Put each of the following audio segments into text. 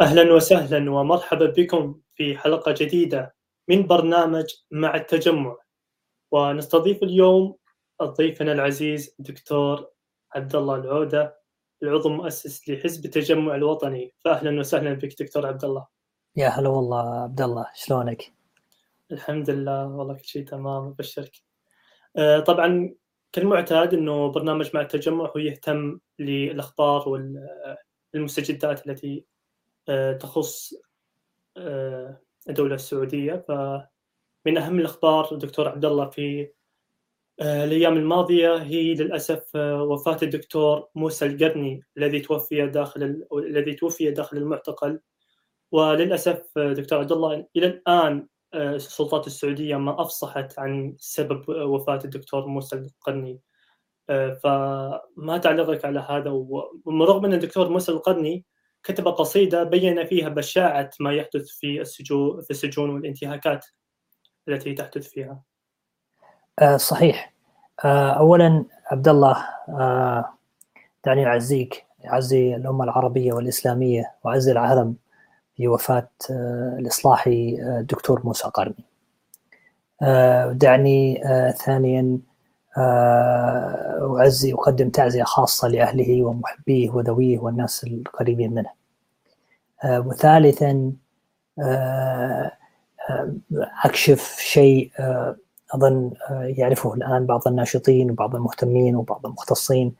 أهلا وسهلا ومرحبا بكم في حلقة جديدة من برنامج مع التجمع، ونستضيف اليوم ضيفنا العزيز دكتور عبد الله العودة، العضو المؤسس لحزب التجمع الوطني. فأهلا وسهلا بك دكتور عبد الله. يا هلا والله عبد الله، شلونك؟ الحمد لله والله كل شيء تمام، أبشرك. طبعا كالمعتاد أنه برنامج مع التجمع هو يهتم للأخبار والمستجدات التي تخص الدولة السعودية. فمن أهم الأخبار دكتور عبد الله في الأيام الماضية هي للأسف وفاة الدكتور موسى القرني الذي توفي داخل المعتقل. وللأسف دكتور عبد الله إلى الآن السلطات السعودية ما أفصحت عن سبب وفاة الدكتور موسى القرني، فما تعليقك على هذا؟ ورغم أن الدكتور موسى القرني كتب قصيدة بين فيها بشاعة ما يحدث في السجون والانتهاكات التي تحدث فيها. صحيح. أولا عبد الله، دعني أعزيك، أعزي الأمة العربية والإسلامية وأعزي العالم بوفاة الإصلاحي الدكتور موسى القرني. دعني ثانيا أقدم تعزية خاصة لأهله ومحبيه وذويه والناس القريبين منه. وثالثا أكشف شيء أظن يعرفه الآن بعض الناشطين وبعض المهتمين وبعض المختصين،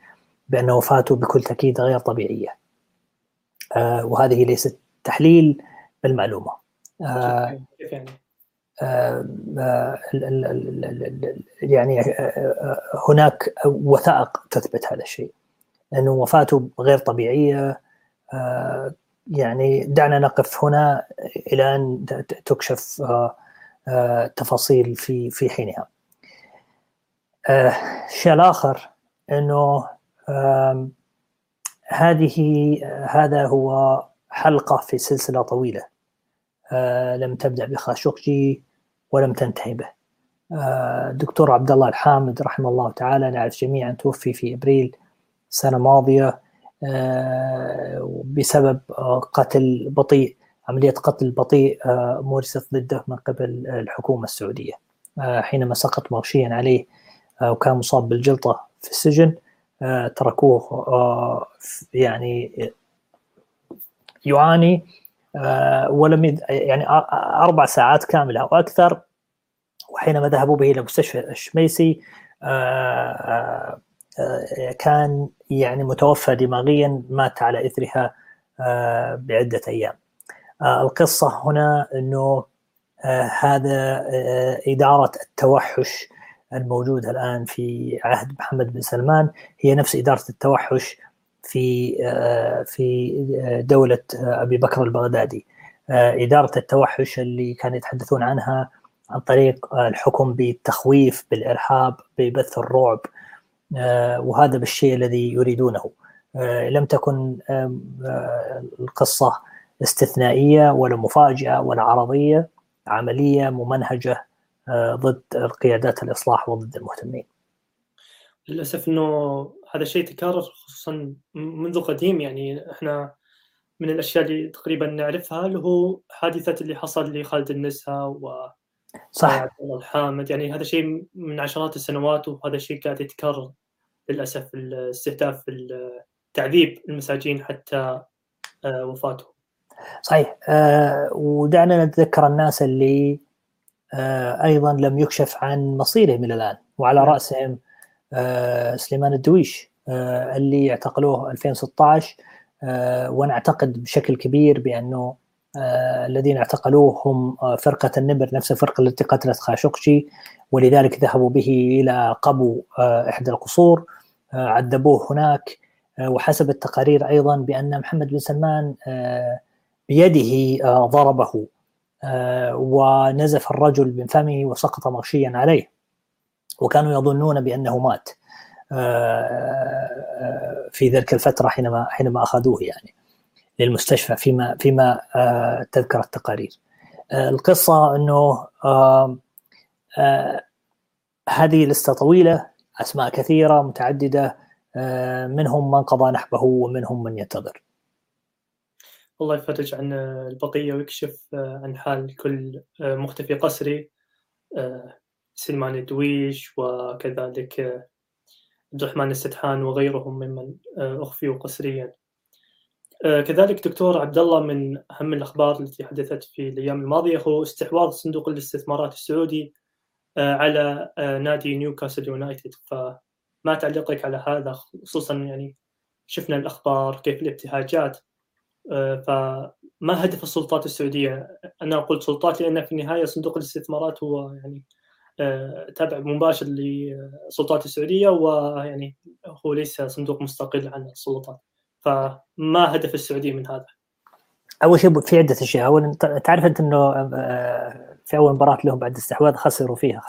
بأن وفاته بكل تأكيد غير طبيعية، وهذه ليست تحليل بالمعلومة. يعني هناك وثائق تثبت هذا الشيء، أنه وفاته غير طبيعية. يعني دعنا نقف هنا إلى أن تكشف تفاصيل في حينها. الشيء الآخر أنه هذا هو حلقة في سلسلة طويلة لم تبدأ بخاشقجي ولم تنتهي به. دكتور عبد الله الحامد رحمه الله تعالى نعرف جميعا توفي في إبريل السنة الماضية بسبب عملية قتل بطيء مورست ضده من قبل الحكومة السعودية، حينما سقط مغشيا عليه وكان مصاب بالجلطة في السجن. تركوه يعني يعاني ولم يعني 4 ساعات كاملة أو أكثر، وحينما ذهبوا به إلى مستشفى الشميسي كان يعني متوفى دماغيا، مات على إثرها بعدة أيام. القصة هنا أنه هذا إدارة التوحش الموجودة الآن في عهد محمد بن سلمان هي نفس إدارة التوحش في دولة أبي بكر البغدادي، إدارة التوحش اللي كانوا يتحدثون عنها عن طريق الحكم بالتخويف، بالإرهاب، ببث الرعب، وهذا بالشيء الذي يريدونه. لم تكن القصة استثنائية ولا مفاجئة ولا عرضية، عملية ممنهجة ضد القيادات الإصلاح وضد المهتمين. للأسف أنه هذا الشيء تكرر خصوصا منذ قديم. يعني احنا من الأشياء اللي تقريبا نعرفها اللي هو حادثة اللي حصل لخالد النسهة وعبد الله الحامد، يعني هذا شيء من عشرات السنوات، وهذا الشيء قاعد يتكرر للأسف، الاستهداف، التعذيب، المساجين حتى وفاته. صحيح. ودعنا نتذكر الناس اللي أيضا لم يكشف عن مصيرهم إلى الآن، وعلى رأسهم سليمان الدويش اللي اعتقلوه 2016. ونعتقد بشكل كبير بأنه الذين اعتقلوه هم فرقة النبر، نفس الفرقة التي قتلت خاشقجي، ولذلك ذهبوا به إلى قبو إحدى القصور، عذبوه هناك. وحسب التقارير أيضا بأن محمد بن سلمان بيده ضربه ونزف الرجل من فمه وسقط مغشيا عليه، وكانوا يظنون بأنه مات في ذلك الفترة حينما أخذوه يعني للمستشفى، فيما تذكر التقارير. القصة أنه هذه لسته طويلة، أسماء كثيرة متعددة، منهم من قضى نحبه ومنهم من ينتظر. الله يفرج عن البقية ويكشف عن حال كل مختفي قسري، سلمان الدويش وكذلك عبد الرحمن السدحان وغيرهم ممن أخفيوا قسريا. كذلك دكتور عبد الله، من أهم الأخبار التي حدثت في الأيام الماضية هو استحواذ صندوق الاستثمارات السعودي على نادي نيوكاسل يونايتد. فما تعليقك على هذا، خصوصا يعني شفنا الأخبار كيف الابتهاجات، فما هدف السلطات السعودية؟ أنا أقول سلطات لأن في النهاية صندوق الاستثمارات هو يعني تابع مباشر للسلطات السعودية، ويعني هو ليس صندوق مستقل عن السلطات. فما هدف السعودية من هذا؟ أول شيء في عدة أشياء. أولا تعرف أنت أنه في أول مباراة لهم بعد الاستحواذ خسروا فيها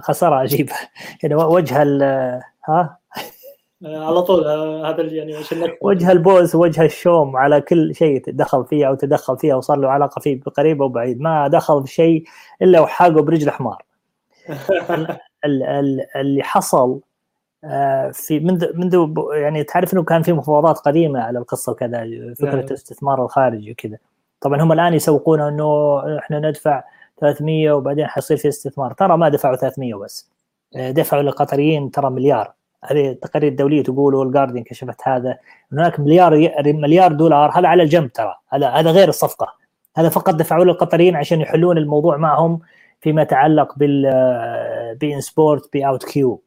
خسارة عجيبة، يعني وجه على طول هذا اللي يعني وجه البوس وجه الشوم على كل شيء دخل فيه أو تدخل فيه وصار له علاقة فيه بقريبة وبعيد، ما دخل بشيء إلا وحاقه برجل حمار. اللي حصل في منذ يعني تعرف إنه كان في مفاوضات قديمة على القصة وكذا، فكرة الاستثمار الخارجي وكذا. طبعا هم الآن يسوقون إنه إحنا ندفع 300 وبعدين حيصير في استثمار. ترى ما دفعوا 300 بس، دفعوا للقطريين ترى مليار. هذه التقارير الدولية تقول، والجاردين كشفت هذا، هناك مليار دولار. هذا على الجنب ترى، هذا غير الصفقة، هذا فقط دفعوا للقطريين عشان يحلون الموضوع معهم فيما يتعلق بي إن سبورت بي أوت كيو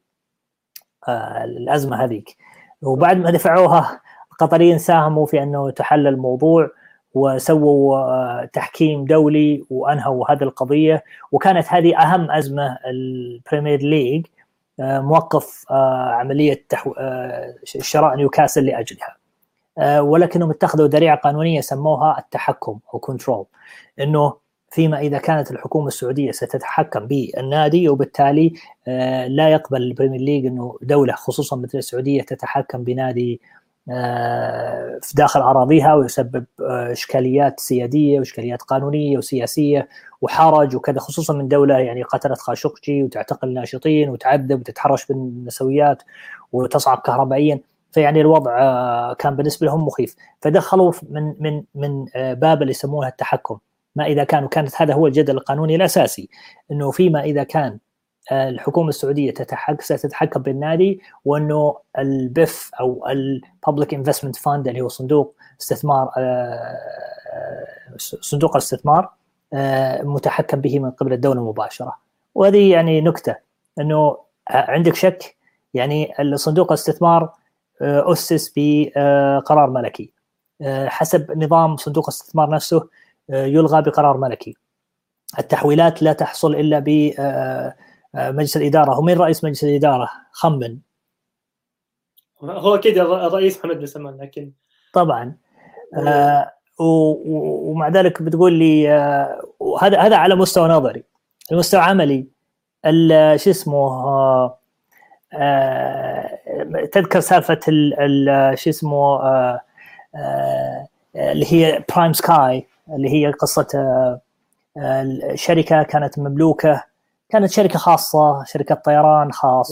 الأزمة هذيك. وبعد ما دفعوها القطريين ساهموا في أنه تحل الموضوع وسووا تحكيم دولي وأنهوا هذه القضية. وكانت هذه أهم أزمة البريمير ليغ موقف عملية شراء نيوكاسل لأجلها، ولكنهم اتخذوا ذريعة قانونية سموها التحكم أو كنترول، أنه فيما إذا كانت الحكومة السعودية ستتحكم بالنادي، وبالتالي لا يقبل البريمير ليغ أنه دولة خصوصا مثل السعودية تتحكم بنادي في داخل أراضيها ويسبب إشكاليات سيادية وإشكاليات قانونية وسياسية وحرج وكذا، خصوصا من دولة يعني قتلت خاشقجي وتعتقل ناشطين وتعذب وتتحرش بالنسويات وتصعق كهربائيا. فيعني الوضع كان بالنسبة لهم مخيف، فدخلوا من باب اللي يسمونها التحكم. ما إذا كانت هذا هو الجدل القانوني الأساسي، أنه فيما إذا كان الحكومة السعودية ستتحكم بالنادي، وأنه البف أو الببليك انفستمنت فاند اللي هو صندوق الاستثمار متحكم به من قبل الدولة مباشرة. وهذه يعني نكتة، أنه عندك شك، يعني صندوق الاستثمار أسس بقرار ملكي حسب نظام صندوق الاستثمار نفسه، يلغى بقرار ملكي. التحويلات لا تحصل إلا ب مجلس الإدارة. ومين رئيس مجلس الإدارة؟ خمن. هو أكيد الرئيس محمد بن سلمان، لكن طبعا ومع ذلك بتقول لي هذا على مستوى نظري. المستوى عملي شو اسمه تذكر سالفة شو اسمه اللي هي برايم سكاي، اللي هي قصة الشركة كانت مملوكة، كانت شركة خاصة، شركة طيران خاص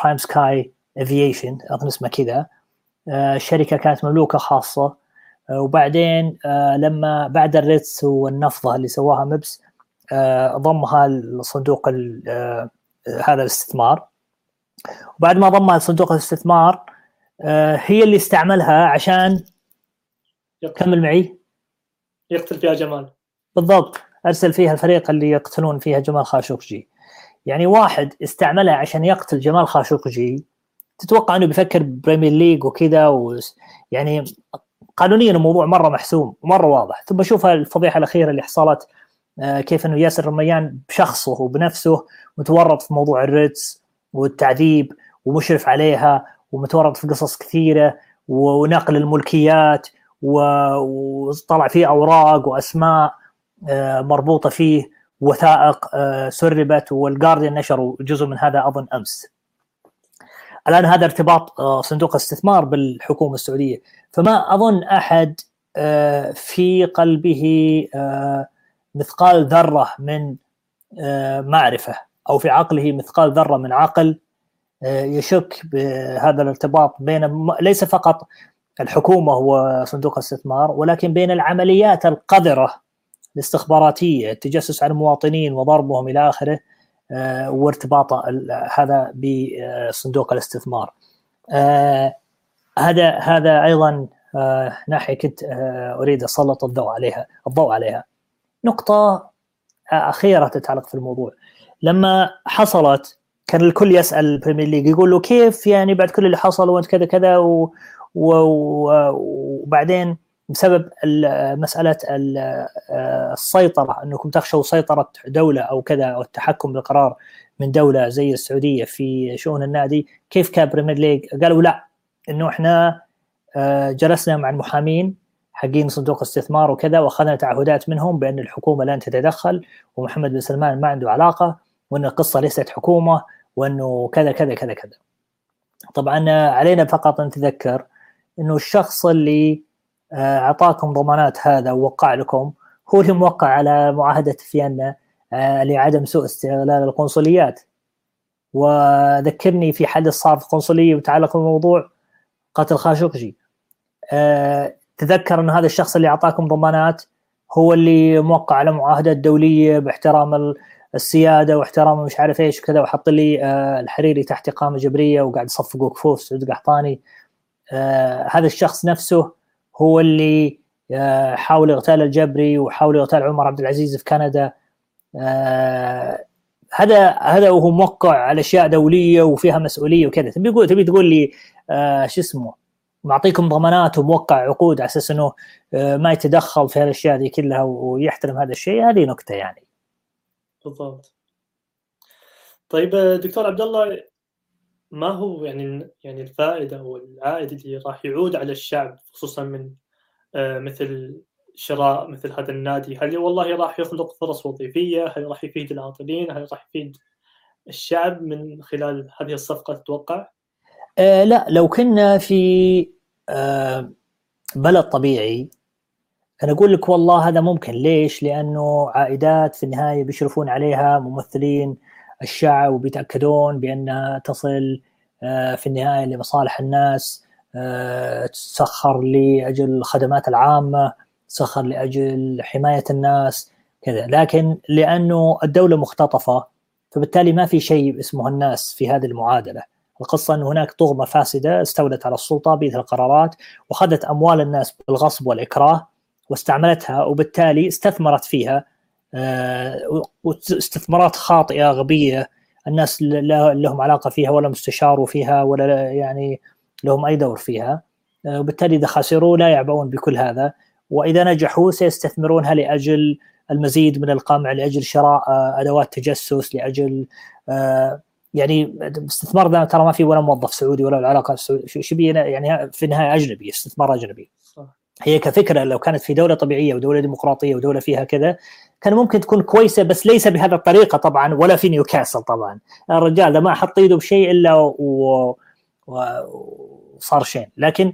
Prime Sky Aviation أظن اسمها كذا. الشركة كانت مملوكة خاصة، وبعدين لما بعد الريتس والنفضة اللي سواها مبس ضمها الصندوق هذا الاستثمار. وبعد ما ضمها صندوق الاستثمار هي اللي استعملها عشان كمل معي يقتل فيها جمال، بالضبط أرسل فيها الفريق اللي يقتلون فيها جمال خاشقجي. يعني واحد استعملها عشان يقتل جمال خاشقجي، تتوقع أنه بيفكر بريمير ليغ وكذا يعني قانونيا الموضوع مرة محسوم ومرة واضح. ثم شوفها الفضيحة الأخيرة اللي حصلت، كيف أنه ياسر رميان بشخصه وبنفسه متورط في موضوع الريتس والتعذيب ومشرف عليها ومتورط في قصص كثيرة ونقل الملكيات وطلع فيه أوراق وأسماء مربوطة فيه، وثائق سربت، والجارديان نشروا جزء من هذا أظن أمس. الآن هذا ارتباط صندوق الاستثمار بالحكومة السعودية، فما أظن أحد في قلبه مثقال ذرة من معرفة أو في عقله مثقال ذرة من عقل يشك بهذا الارتباط بين ليس فقط الحكومة وصندوق الاستثمار، ولكن بين العمليات القذرة الاستخباراتية، التجسس على المواطنين وضربهم إلى آخره، وارتباط هذا بصندوق الاستثمار. هذا أيضا ناحية كنت أريد أسلط الضوء عليها. نقطة أخيرة تتعلق في الموضوع، لما حصلت كان الكل يسأل البريمير ليغ يقول له كيف يعني بعد كل اللي حصل وانت كذا كذا وبعدين بسبب مسألة السيطرة، أنكم تخشوا سيطرة دولة أو كذا أو التحكم بالقرار من دولة زي السعودية في شؤون النادي، كيف كان بريمير ليغ؟ قالوا لا، أنه إحنا جلسنا مع المحامين حقين صندوق الاستثمار وكذا وأخذنا تعهدات منهم بأن الحكومة لن تتدخل ومحمد بن سلمان ما عنده علاقة وأن القصة ليست حكومة وأنه كذا كذا كذا كذا. طبعا علينا فقط أن نتذكر أنه الشخص اللي أعطاكم ضمانات هذا ووقع لكم هو اللي موقع على معاهدة فيينا لعدم سوء استغلال القنصليات. وذكرني في حدث صار في القنصلية وتعلق بموضوع قتل خاشقجي، تذكر أن هذا الشخص اللي أعطاكم ضمانات هو اللي موقع على معاهدة دولية باحترام السيادة واحترام مش عارف إيش وكذا، وحط لي الحريري تحت إقامة جبرية وقاعد يصفقوا كفوف سعود قحطاني. هذا الشخص نفسه هو اللي حاول اغتال الجبري وحاول اغتال عمر عبد العزيز في كندا. هذا وهو موقع على اشياء دوليه وفيها مسؤوليه وكذا، تبي تقول لي شو اسمه معطيكم ضمانات وموقع عقود على اساس انه ما يتدخل في هالاشياء دي كلها ويحترم هذا الشيء؟ هذه نكته يعني. بالضبط. طيب دكتور عبد الله، ما هو يعني الفائدة أو العائد اللي راح يعود على الشعب خصوصا من مثل شراء مثل هذا النادي؟ هل والله راح يخلق فرص وظيفية؟ هل راح يفيد العاطلين؟ هل راح يفيد الشعب من خلال هذه الصفقة تتوقع؟ لا، لو كنا في بلد طبيعي أنا أقول لك والله هذا ممكن. ليش؟ لأنه عائدات في النهاية بيشرفون عليها ممثلين الشعب وبيتأكدون بأنها تصل في النهاية لمصالح الناس، تسخر لأجل الخدمات العامة، تسخر لأجل حماية الناس كذا. لكن لأنه الدولة مختطفة فبالتالي ما في شيء اسمه الناس في هذه المعادلة. القصة أن هناك طغمة فاسدة استولت على السلطة بيد القرارات وخذت أموال الناس بالغصب والإكراه واستعملتها، وبالتالي استثمرت فيها استثمارات خاطئة غبية الناس لا لهم علاقة فيها ولا مستشاروا فيها ولا يعني لهم أي دور فيها. وبالتالي إذا خسروا لا يعبؤون بكل هذا، وإذا نجحوا سيستثمرونها لأجل المزيد من القمع، لأجل شراء أدوات تجسس، لأجل يعني استثمار ده ترى ما في ولا موظف سعودي ولا العلاقة شبيه يعني في النهاية أجنبي، استثمار أجنبي. هي كفكرة لو كانت في دولة طبيعية ودولة ديمقراطية ودولة فيها كذا كان ممكن تكون كويسة، بس ليس بهذا الطريقة طبعا، ولا في نيوكاسل طبعا. الرجال ده ما حط يده بشيء إلا وصار شيء. لكن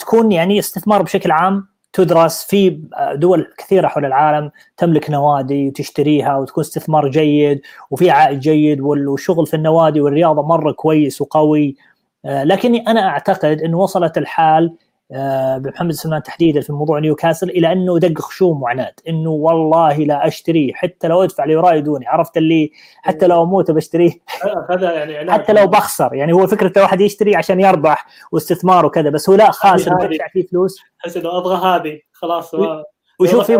تكون يعني استثمار بشكل عام تدرس في دول كثيرة حول العالم، تملك نوادي وتشتريها وتكون استثمار جيد وفي عائد جيد والشغل في النوادي والرياضة مرة كويس وقوي. لكني أنا أعتقد أنه وصلت الحال بمحمد سلمان تحديدا في موضوع نيوكاسل إلى أنه دق خشوم وعناد، أنه والله لا أشتري حتى لو أدفع ليوراي يدوني، عرفت اللي حتى لو أموت بشتريه يعني حتى لو بخسر. يعني هو فكرة الواحد يشتري عشان يربح واستثمار وكذا، بس هو لا خاسر بدفع فيه فلوس، حس إنه أبغى هذه خلاص. وشوف في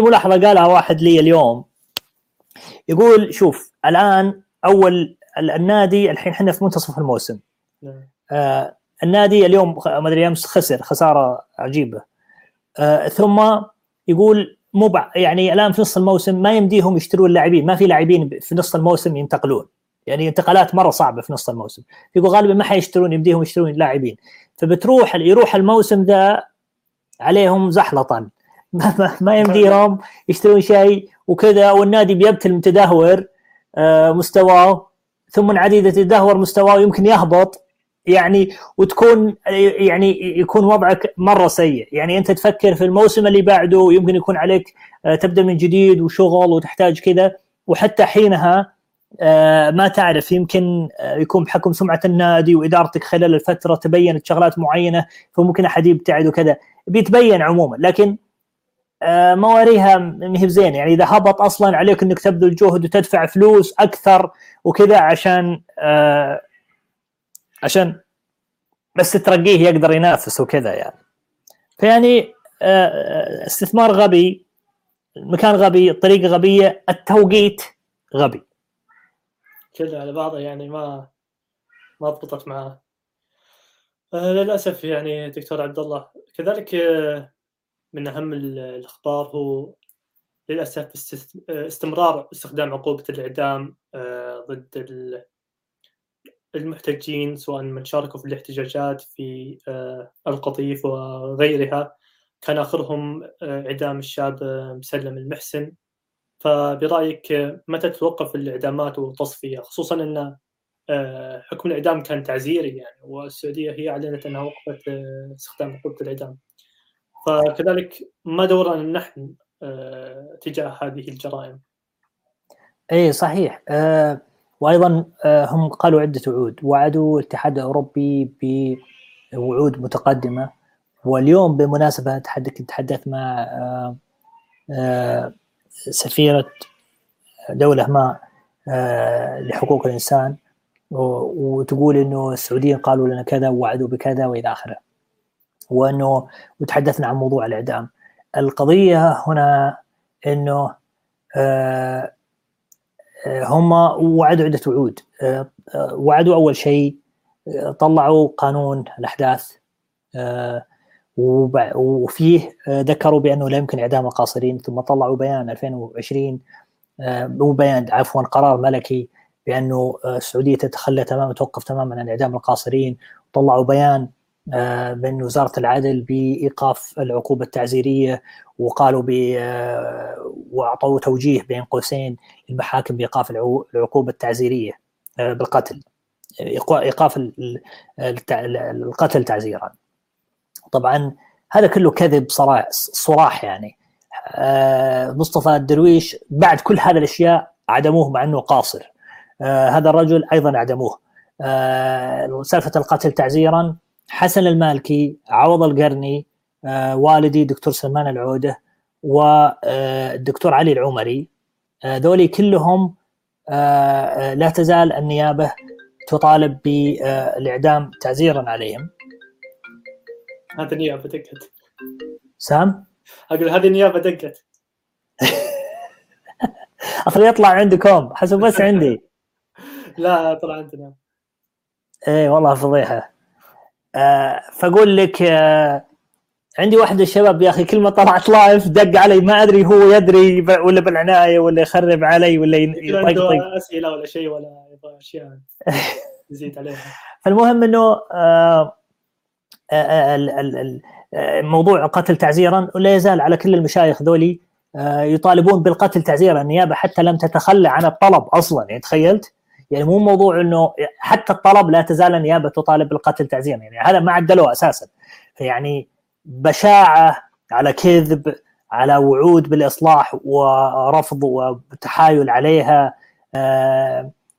ملاحظة قالها واحد لي اليوم، يقول شوف الآن أول النادي الحين حنا في منتصف الموسم، النادي اليوم ما ادري امس خسر خساره عجيبه، ثم يقول يعني الان في نص الموسم ما يمديهم يشترون اللاعبين، ما في لاعبين في نص الموسم ينتقلون، يعني انتقالات مره صعبه في نص الموسم، يقول غالبا ما حيشترون يمديهم يشترون اللاعبين، فبتروح يروح الموسم ذا عليهم زحلطا ما يمديهم يشترون شيء وكذا، والنادي بيبتل متدهور مستواه، ثم عديد يتدهور مستواه ويمكن يهبط يعني، وتكون يعني يكون وضعك مرة سيء. يعني أنت تفكر في الموسم اللي بعده يمكن يكون عليك تبدأ من جديد وشغل وتحتاج كذا، وحتى حينها ما تعرف، يمكن يكون بحكم سمعة النادي وإدارتك خلال الفترة تبينت شغلات معينة، فممكن أحد يبتعد وكذا، بيتبين عموما. لكن مواريها مهب زين، يعني إذا هبط أصلا عليك أنك تبذل جهد وتدفع فلوس أكثر وكذا عشان بس ترقيه يقدر ينافس وكذا يعني. فيعني استثمار غبي، مكان غبي، طريقة غبية، التوقيت غبي، كله على بعضه يعني ما ضبطت معاه للأسف يعني دكتور عبد الله. كذلك من أهم الأخبار هو للأسف استمرار استخدام عقوبة الإعدام ضد المحتجين، سواء من شاركوا في الاحتجاجات في القطيف وغيرها. كان آخرهم إعدام الشاب مسلم المحسن. فبرأيك متى تتوقف الإعدامات وتصفية، خصوصا أن حكم الإعدام كان تعزيري يعني، والسعودية هي أعلنت أنها وقفت استخدام عقوبة الإعدام. فكذلك ما دورنا نحن تجاه هذه الجرائم؟ أي صحيح. وأيضا هم قالوا عدة وعود، وعدوا الاتحاد الأوروبي بوعود متقدمة، واليوم بمناسبة تحدث مع سفيرة دولة ما لحقوق الإنسان، وتقول إنه السعوديين قالوا لنا كذا ووعدوا بكذا وإلى آخره، وإنه وتحدثنا عن موضوع الإعدام. القضية هنا إنه هم وعدوا عدة وعود. وعدوا أول شيء طلعوا قانون الأحداث، وفيه ذكروا بأنه لا يمكن إعدام القاصرين، ثم طلعوا بيان 2020 وبيان عفوا قرار ملكي بأنه السعودية تتخلى تماما، توقف تماما عن إعدام القاصرين. طلعوا بيان من وزارة العدل بإيقاف العقوبة التعزيرية، وقالوا وأعطوا توجيه بين قوسين للمحاكم بإيقاف العقوبة التعزيرية بالقتل، إيقاف القتل تعزيرا. طبعا هذا كله كذب صراح يعني. مصطفى الدرويش بعد كل هذه الأشياء عدموه مع أنه قاصر. هذا الرجل أيضا عدموه. سلفة القتل تعزيرا، حسن المالكي، عوض القرني، والدي دكتور سلمان العودة، والدكتور علي العمري، ذولي كلهم لا تزال النيابة تطالب بالإعدام تعزيرا عليهم. هذه النيابة دقت سام؟ أقول هذه النيابة دقت أخلي يطلع عندكم حسب بس عندي لا طلع عندنا. إيه والله فضيحة. فأقول لك عندي واحد الشباب يا أخي كل ما طلعت لايف دق علي، ما أدري هو يدري ولا بالعناية ولا يخرب علي ولا عنده أسئلة ولا شيء ولا أشياء يزيد عليها. فالمهم أنه موضوع القتل تعزيرا ولا يزال على كل المشايخ ذولي يطالبون بالقتل تعزيرا. النيابة حتى لم تتخلى عن الطلب أصلا يعني، تخيلت يعني، مو موضوع انه حتى الطلب لا تزال النيابه تطالب بالقتل تعزيرا يعني، هذا ما عدلوه اساسا يعني. بشاعه على كذب على وعود بالاصلاح ورفض وتحايل عليها.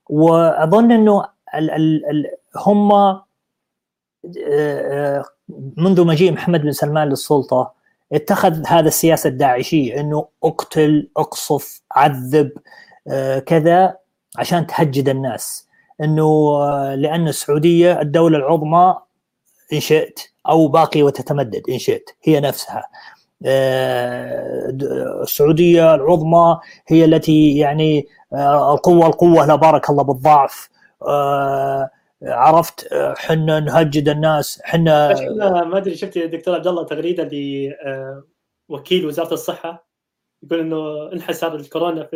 واظن انه هم منذ مجيء محمد بن سلمان للسلطه اتخذ هذا السياسه الداعشيه انه اقتل اقصف عذب كذا عشان تهجد الناس، انه لان السعوديه الدوله العظمى ان شئت او باقيه وتتمدد ان شئت، هي نفسها السعوديه العظمى هي التي يعني القوه لا بارك الله بالضعف. عرفت حنا نهجد الناس حنا. ما ادري شفت يا دكتور عبد الله تغريده لوكيل وزاره الصحه يقول انه انحسر الكورونا في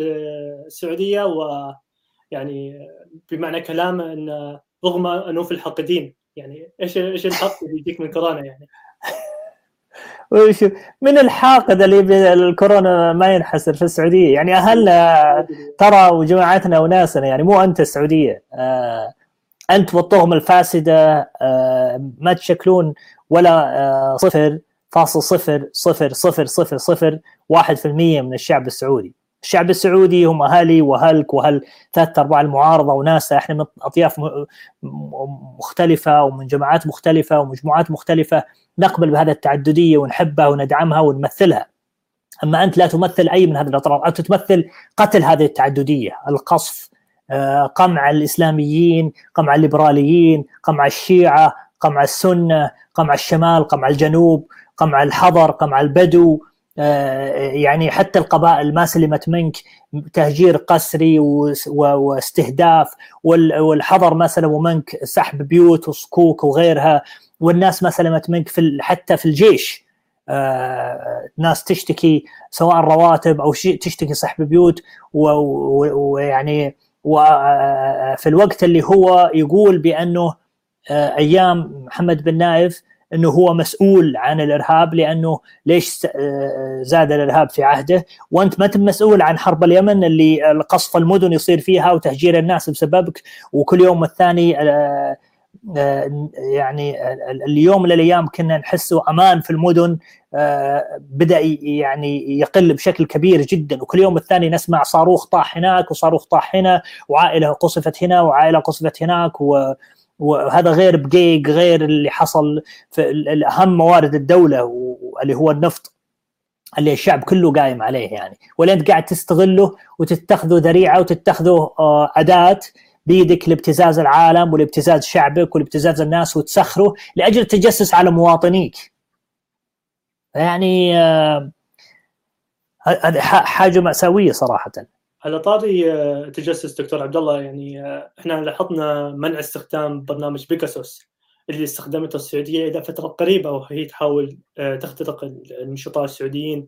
السعوديه، و يعني بمعنى كلامه ان رغم انوف الحاقدين يعني ايش الحق اللي يجيك من كورونا يعني من الحاقد اللي الكورونا ما ينحسر في السعوديه يعني. اهلنا ترى وجماعتنا وناسنا يعني، مو انت السعوديه، انت والطغمه الفاسده ما تشكلون ولا 0.0000001% من الشعب السعودي. الشعب السعودي هم أهالي وأهلك وأهل ثلاثة أرباع المعارضة وناسة، إحنا من أطياف مختلفة ومن جماعات مختلفة ومجموعات مختلفة، نقبل بهذا التعددية ونحبها وندعمها ونمثلها. أما أنت لا تمثل أي من هذه الأطراف، أنت تمثل قتل هذه التعددية، القصف، قمع الإسلاميين، قمع الليبراليين، قمع الشيعة، قمع السنة، قمع الشمال، قمع الجنوب، قمع الحضر، قمع البدو، يعني حتى القبائل ما سلمت منك، تهجير قسري واستهداف، والحضر ما سلموا منك، سحب بيوت وصكوك وغيرها، والناس ما سلمت منك حتى في الجيش، ناس تشتكي سواء رواتب أو تشتكي سحب بيوت، ويعني وفي الوقت اللي هو يقول بأنه أيام محمد بن نايف أنه هو مسؤول عن الإرهاب، لأنه ليش زاد الإرهاب في عهده، وأنت ما تم مسؤول عن حرب اليمن اللي القصف المدن يصير فيها وتهجير الناس بسببك، وكل يوم الثاني يعني اليوم للأيام كنا نحسه أمان في المدن بدأ يعني يقل بشكل كبير جدا، وكل يوم الثاني نسمع صاروخ طاح هناك وصاروخ طاح هنا، وعائلة قصفت هنا وعائلة قصفت هناك، وهذا غير بقيق، غير اللي حصل في أهم موارد الدولة واللي هو النفط اللي الشعب كله قايم عليه يعني، ولا أنت قاعد تستغله وتتخذه ذريعة وتتخذه أداة بيدك لابتزاز العالم والابتزاز شعبك والابتزاز الناس، وتسخره لأجل التجسس على مواطنيك. يعني حاجة مأساوية صراحة. على طاري تجسس دكتور عبد الله، يعني احنا لاحظنا منع استخدام برنامج بيغاسوس اللي استخدمته السعودية إلى فترة قريبة، وهي تحاول تخترق النشطاء السعوديين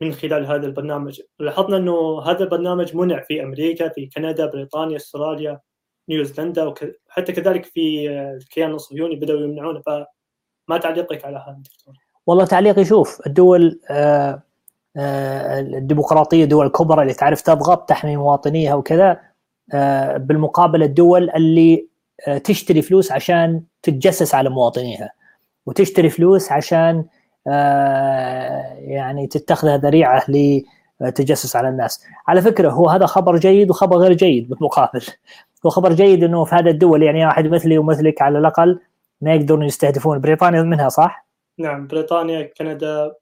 من خلال هذا البرنامج. لاحظنا انه هذا البرنامج منع في امريكا، في كندا، بريطانيا، استراليا، نيوزيلندا، وحتى كذلك في الكيان الصهيوني بدأوا يمنعونه. فما تعليقك على هذا دكتور؟ والله تعليقي، شوف، الدول الديمقراطية، دول كبرى اللي تعرف تضغط تحمي مواطنيها وكذا، بالمقابل الدول اللي تشتري فلوس عشان تتجسس على مواطنيها، وتشتري فلوس عشان يعني تتخذها ذريعة لتجسس على الناس. على فكرة هو هذا خبر جيد وخبر غير جيد بالمقابل. هو خبر جيد إنه في هذا الدول يعني واحد مثلي ومثلك على الأقل ما يقدرون يستهدفون. بريطانيا منها صح؟ نعم، بريطانيا، كندا،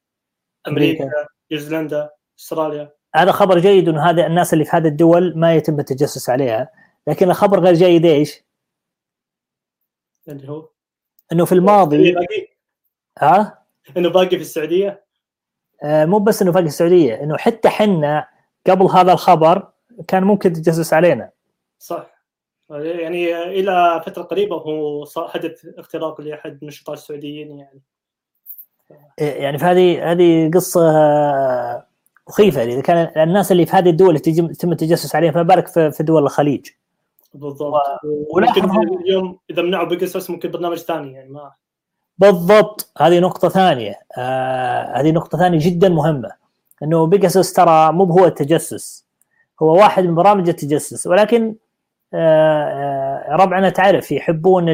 أمريكا، نيوزيلندا، استراليا. هذا خبر جيد إنه هذا الناس اللي في هذه الدول ما يتم التجسس عليها، لكن الخبر غير جيد إيش؟ اللي هو إنه في الماضي إنه باقي في السعودية، مو بس إنه باقي في السعودية، إنه حتى حنا قبل هذا الخبر كان ممكن تجسس علينا. صح، يعني إلى فترة قريبة هو حدث اختراق لأحد النشطاء السعوديين يعني فهذه قصة مخيفة. إذا كان الناس اللي في هذه الدول يتم التجسس عليها، فما بالك في دول الخليج؟ بالضبط. اليوم إذا منعوا بيغاسوس ممكن برنامج ثاني يعني ما. بالضبط، هذه نقطة ثانية، هذه نقطة ثانية جدا مهمة، إنه بيغاسوس ترى مو هو التجسس، هو واحد من برامج التجسس، ولكن ربعنا تعرف يحبون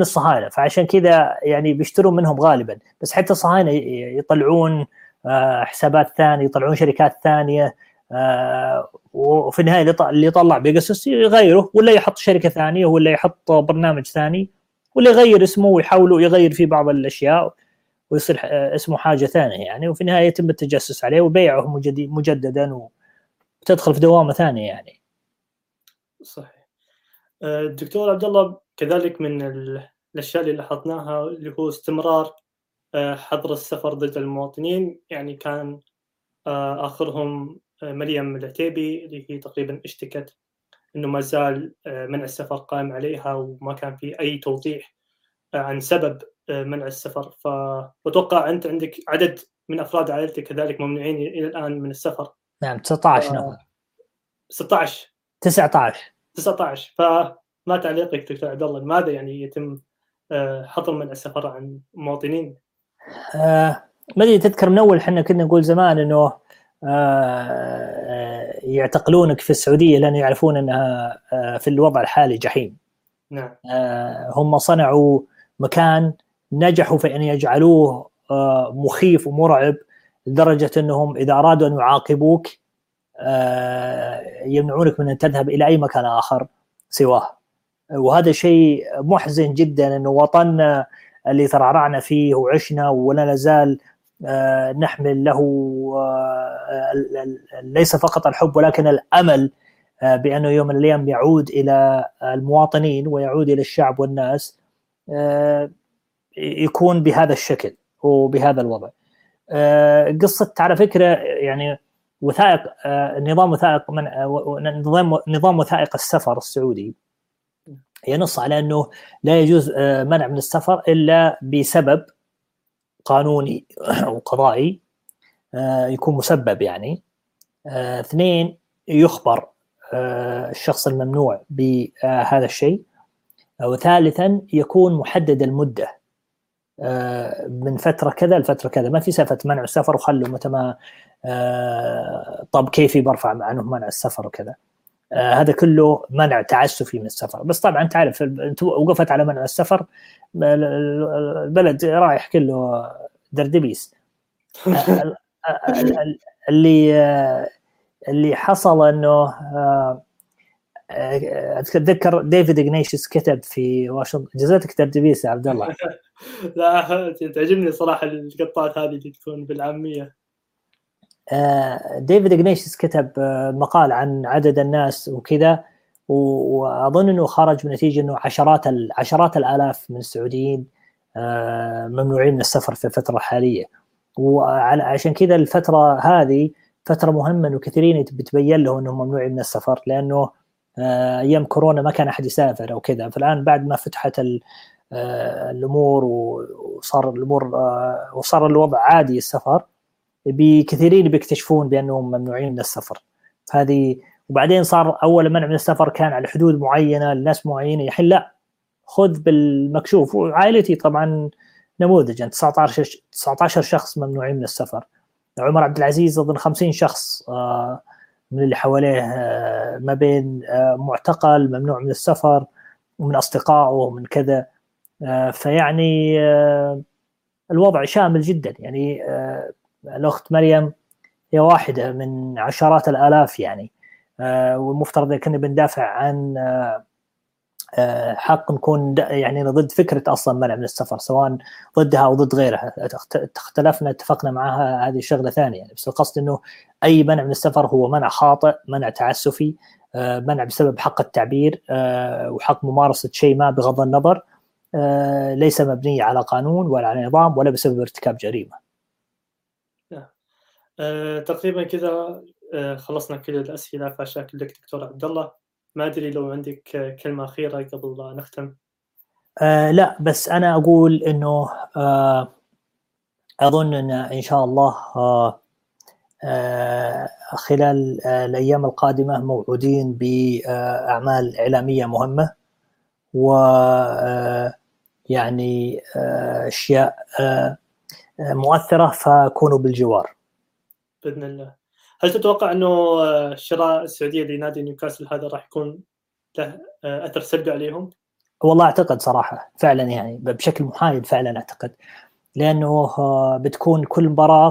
الصهاينة، فعشان كذا يعني بيشترون منهم غالبا. بس حتى الصهاينة يطلعون حسابات ثانية، يطلعون شركات ثانية، وفي النهاية اللي يطلع بيغاسوس يغيره، ولا يحط شركة ثانية، ولا يحط برنامج ثاني، واللي يغير اسمه ويحاولوا يغير فيه بعض الأشياء ويصير اسمه حاجة ثانية يعني، وفي النهاية يتم التجسس عليه وبيعه مجددا وتدخل في دوامة ثانية يعني. صحيح. الدكتور عبد الله، كذلك من الأشياء اللي لاحظناها اللي هو استمرار حظر السفر ضد المواطنين، يعني كان آخرهم مريم العتيبي اللي هي تقريبا اشتكت إنه ما زال منع السفر قائم عليها، وما كان في أي توضيح عن سبب منع السفر. فأتوقع أنت عندك عدد من أفراد عائلتك كذلك ممنوعين إلى الآن من السفر. نعم، 19 نفر. 19. فما تعليقك دكتور عبد الله، لماذا يعني يتم حظر منع السفر عن مواطنين؟ ما أدري، تذكر من أول حنا كنا نقول زمان إنه يعتقلونك في السعودية لأن يعرفون أنها في الوضع الحالي جحيم. نعم. هم صنعوا مكان نجحوا في أن يجعلوه مخيف ومرعب لدرجة أنهم إذا أرادوا أن يعاقبوك يمنعونك من أن تذهب إلى أي مكان آخر سواه. وهذا شيء محزن جدا، أنه وطننا اللي ترعرعنا فيه وعشنا ولا نزال نحمل له ليس فقط الحب ولكن الأمل بأنه يوم من الأيام يعود إلى المواطنين ويعود إلى الشعب والناس، يكون بهذا الشكل وبهذا الوضع. قصة على فكرة يعني وثائق نظام وثائق السفر السعودي ينص على أنه لا يجوز منع من السفر إلا بسبب قانوني أو قضائي يكون مسبب، يعني اثنين يخبر الشخص الممنوع بهذا الشيء، وثالثا يكون محدد المدة من فترة كذا لفترة كذا. ما في سفة منع السفر وخلوا متى ما طب كيفي برفع عنهم منع السفر وكذا. هذا كله منع تعسفي من السفر. بس طبعا تعرف انت وقفت على منع السفر البلد رايح كله دردبيس. اللي حصل انه اتذكر ديفيد إغنيشس كتب في واشنطن. جزاتك دردبيس يا عبد الله. لا تعجبني صراحه القطات هذه اللي تكون بالعاميه. ديفيد إغنيشس كتب مقال عن عدد الناس وكذا، وأظن أنه خرج بنتيجة أنه عشرات الآلاف من السعوديين ممنوعين من السفر في الفترة الحالية. وعشان كذا الفترة هذه فترة مهمة، وكثيرين بتبين لهم أنهم ممنوعين من السفر، لأنه أيام كورونا ما كان أحد يسافر أو كذا. فالآن بعد ما فتحت الأمور وصار الوضع عادي السفر، بكثيرين بيكتشفون بأنهم ممنوعين من السفر هذه. وبعدين صار أول منع من السفر كان على حدود معينة لناس معينة، الحين لا، خذ بالمكشوف. وعائلتي طبعا نموذج، 19 شخص ممنوعين من السفر. عمر عبد العزيز أظن 50 شخص من اللي حواليه ما بين معتقل ممنوع من السفر ومن أصدقائه ومن كذا. فيعني الوضع شامل جدا. يعني الأخت مريم هي واحدة من عشرات الآلاف يعني، والمفترض إذا كنا بندافع عن حق نكون يعني ضد فكرة أصلا منع من السفر، سواء ضدها أو ضد غيرها. اختلفنا اتفقنا معها هذه شغلة ثانية يعني. بس القصد أنه أي منع من السفر هو منع خاطئ، منع تعسفي، منع بسبب حق التعبير وحق ممارسة شيء ما بغض النظر، ليس مبنية على قانون ولا على نظام ولا بسبب ارتكاب جريمة. تقريبا كذا خلصنا كل الأسئلة. فشاكر لك دكتور عبد الله. ما أدري لو عندك كلمة أخيرة قبل لا نختم. لا، بس أنا أقول إنه أظن إن شاء الله خلال الأيام القادمة موعودين بأعمال إعلامية مهمة، ويعني أشياء مؤثرة، فكونوا بالجوار بإذن الله. هل تتوقع أنه شراء السعودية لنادي نيوكاسل هذا راح يكون له أثر سلبي عليهم؟ والله أعتقد صراحة فعلا يعني بشكل محايد فعلا أعتقد، لأنه بتكون كل مباراة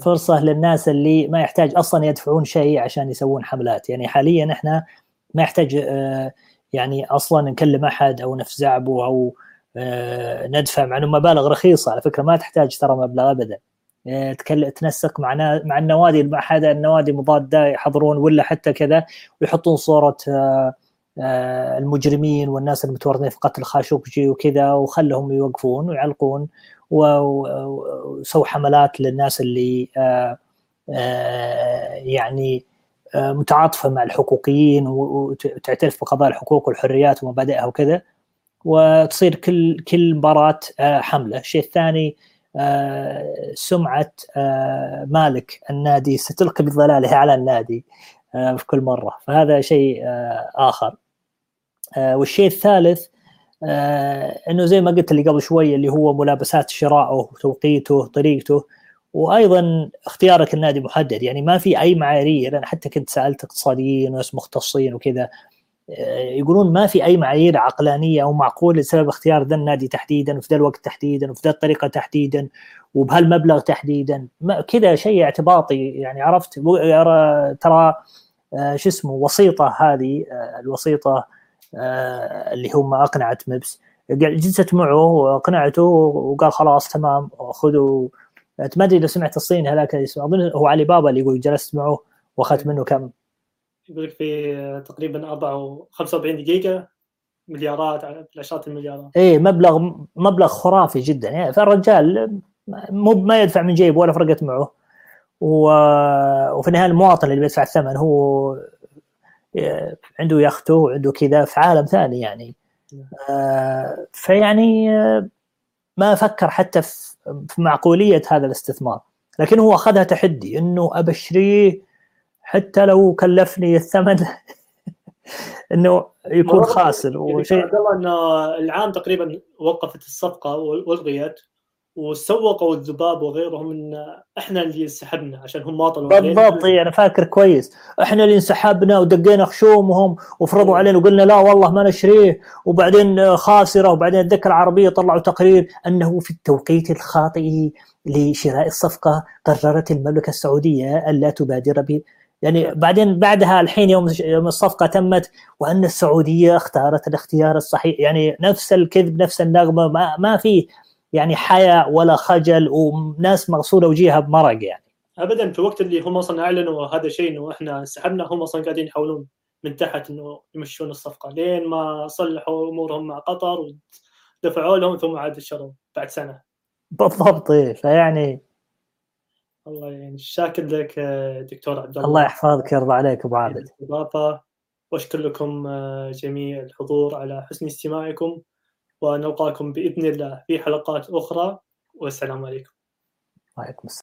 فرصة للناس اللي ما يحتاج أصلا يدفعون شيء عشان يسوون حملات. يعني حاليا إحنا ما يحتاج يعني أصلا نكلم أحد أو نفزعبه أو ندفع، مع أنه مبالغ رخيصة على فكرة، ما تحتاج ترى مبلغ أبدا. تنسق مع النوادي، مع هذا النوادي مضادة يحضرون ولا حتى كذا، ويحطون صورة المجرمين والناس المتورطين في قتل خاشقجي وكذا، وخلهم يوقفون ويعلقون وسووا حملات للناس اللي يعني متعاطفة مع الحقوقيين وتعترف بقضايا الحقوق والحريات ومبادئها وكذا. وتصير كل مباراة حملة. شيء الثاني، سمعة مالك النادي ستلقي بظلاله على النادي في كل مرة، فهذا شيء آخر. والشيء الثالث أنه زي ما قلت اللي قبل شوية، اللي هو ملابسات شرائه وتوقيته طريقته، وأيضا اختيارك النادي محدد. يعني ما في أي معايير. أنا حتى كنت سألت اقتصاديين وناس مختصين وكذا، يقولون ما في أي معايير عقلانية أو معقولة لسبب اختيار ذا النادي تحديدا وفي ذا الوقت تحديدا وفي ذا الطريقة تحديدا وبهالمبلغ تحديدا كذا، شيء اعتباطي يعني، عرفت؟ ترى شو اسمه وسيطه، هذه الوسيطه اللي هم اقنعت مبس، جلست معه واقنعته وقال خلاص تمام خذوا. ما ادري لو سمعت الصين هذاك اسمه، اظن هو علي بابا اللي يقول جلست معه واخذت منه كم، يقول في تقريبا 45 دقيقه مليارات على عشرات المليارات. اي مبلغ خرافي جدا يعني. فالرجال مو ما يدفع من جيبه ولا فرقت معه، وفي النهايه المواطن اللي بيدفع الثمن هو عنده يخته وعنده كذا في عالم ثاني يعني. فيعني ما فكر حتى في معقولية هذا الاستثمار، لكن هو أخذها تحدي إنه أبشريه حتى لو كلفني الثمن إنه يكون خاسر وشيء. والله إن العام تقريبا وقفت الصفقة والغيات، وسوقوا الذباب وغيرهم إن إحنا اللي انسحبنا عشان هم ماطلوا. بالضبط، أنا فاكر كويس، إحنا اللي انسحبنا ودقينا خشومهم وفرضوا علينا وقلنا لا والله ما نشريه، وبعدين خاسرة. وبعدين الدكة العربية طلعوا تقرير أنه في التوقيت الخاطئ لشراء الصفقة قررت المملكة السعودية ألا تبادر به يعني. بعدين بعدها الحين يوم الصفقة تمت، وأن السعودية اختارت الاختيار الصحيح يعني. نفس الكذب نفس النغمة، ما في يعني حياة ولا خجل، وناس مغسولة وجيها بمرق يعني أبداً. في وقت اللي هم أصلاً أعلنوا هذا الشيء إنه إحنا سحبنا، هم أصلاً قاعدين يحاولون من تحت إنه يمشون الصفقة لين ما صلحوا أمورهم مع قطر ودفعوا لهم، ثم عاد الشروا بعد سنة. بالضبط. فيعني الله يعني شاكر لك دكتور عبد الله، الله يحفظك يرضى عليك أبو عابد. وأشكر لكم جميع الحضور على حسن استماعكم، ونلقاكم بإذن الله في حلقات أخرى، والسلام عليكم. وعليكم السلام.